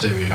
to you.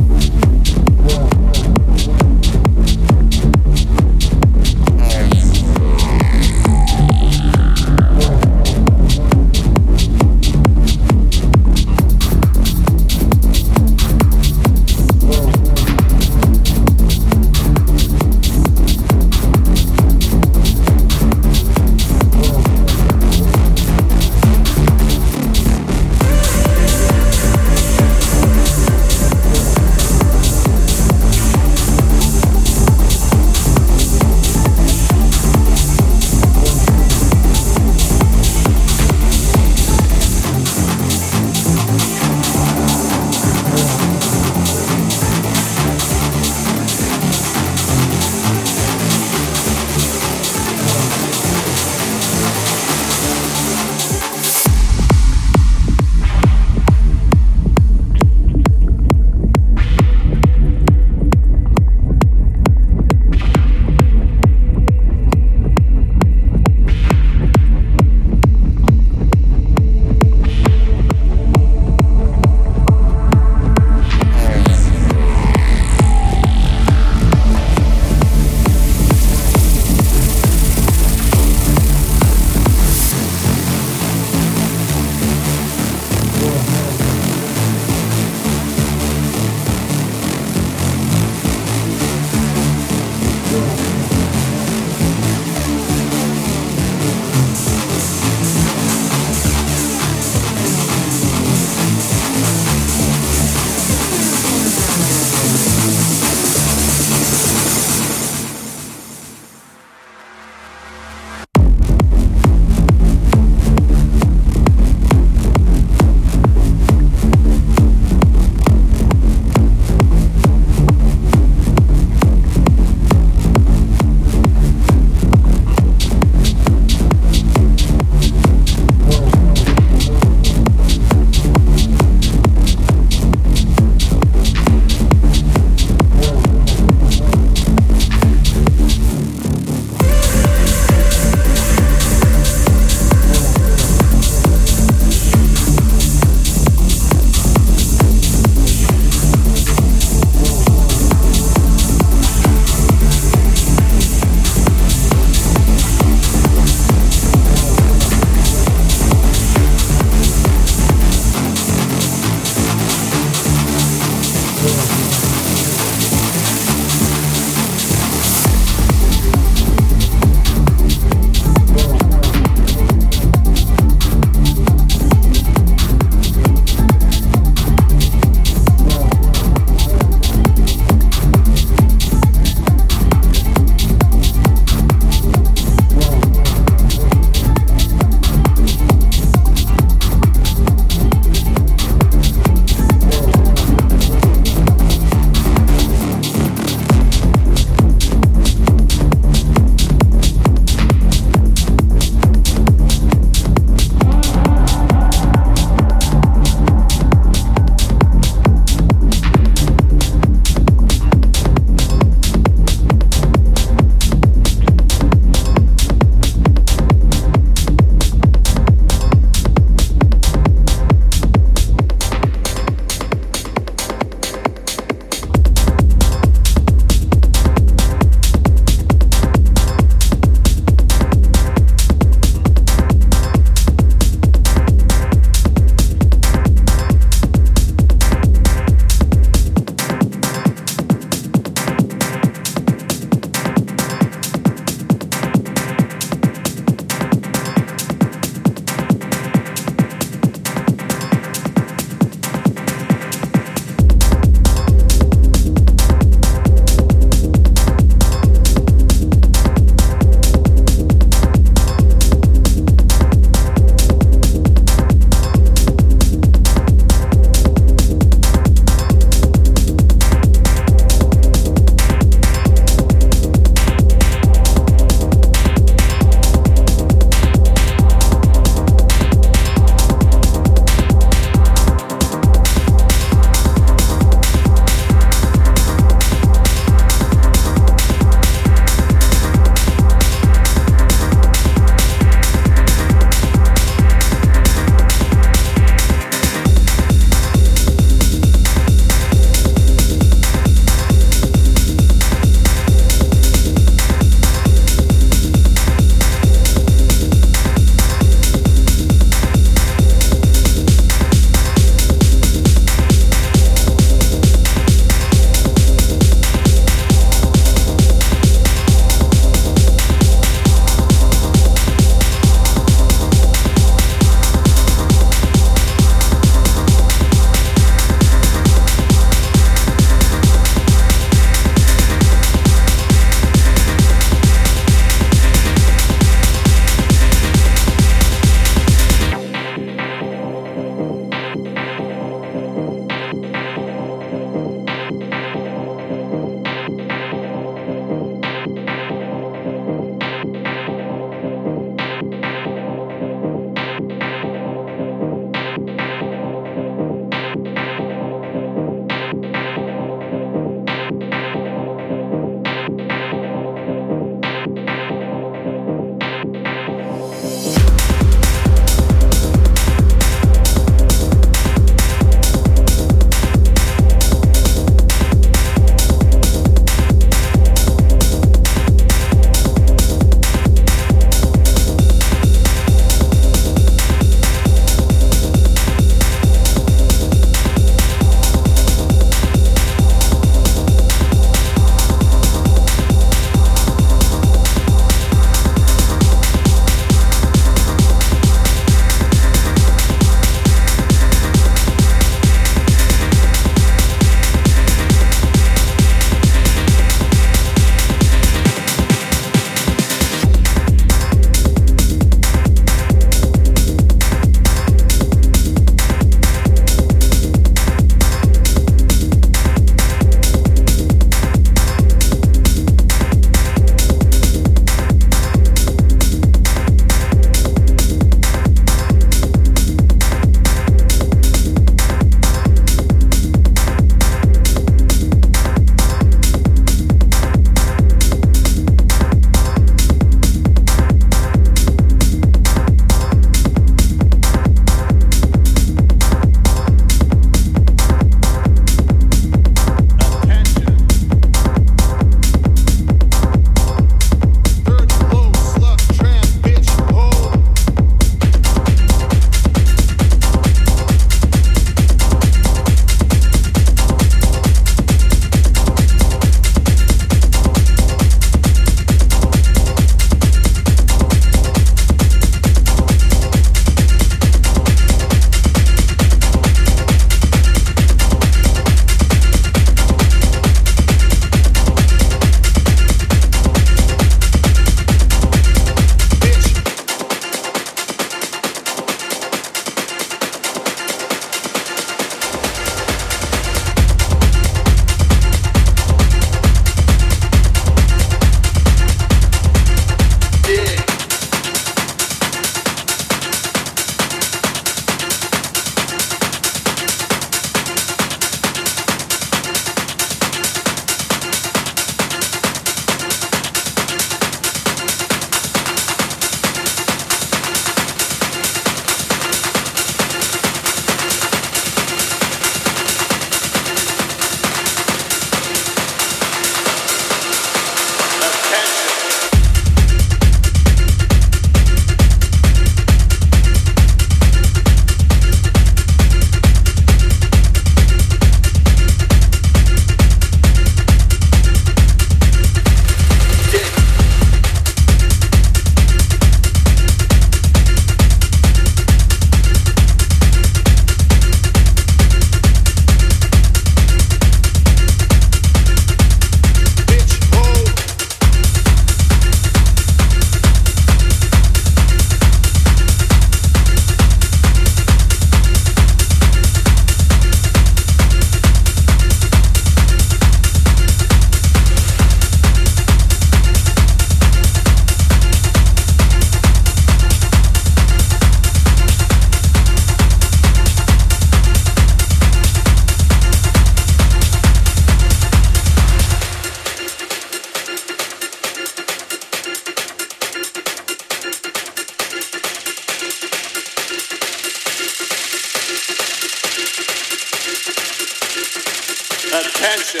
Attention.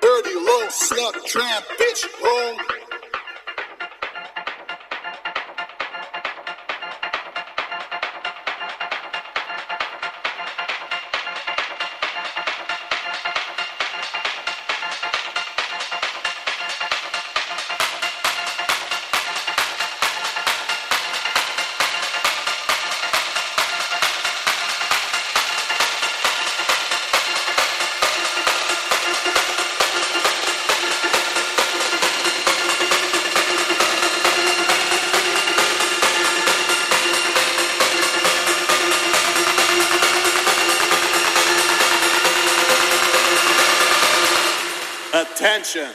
Dirty, low, snuck, tramp, bitch, roll. Attention.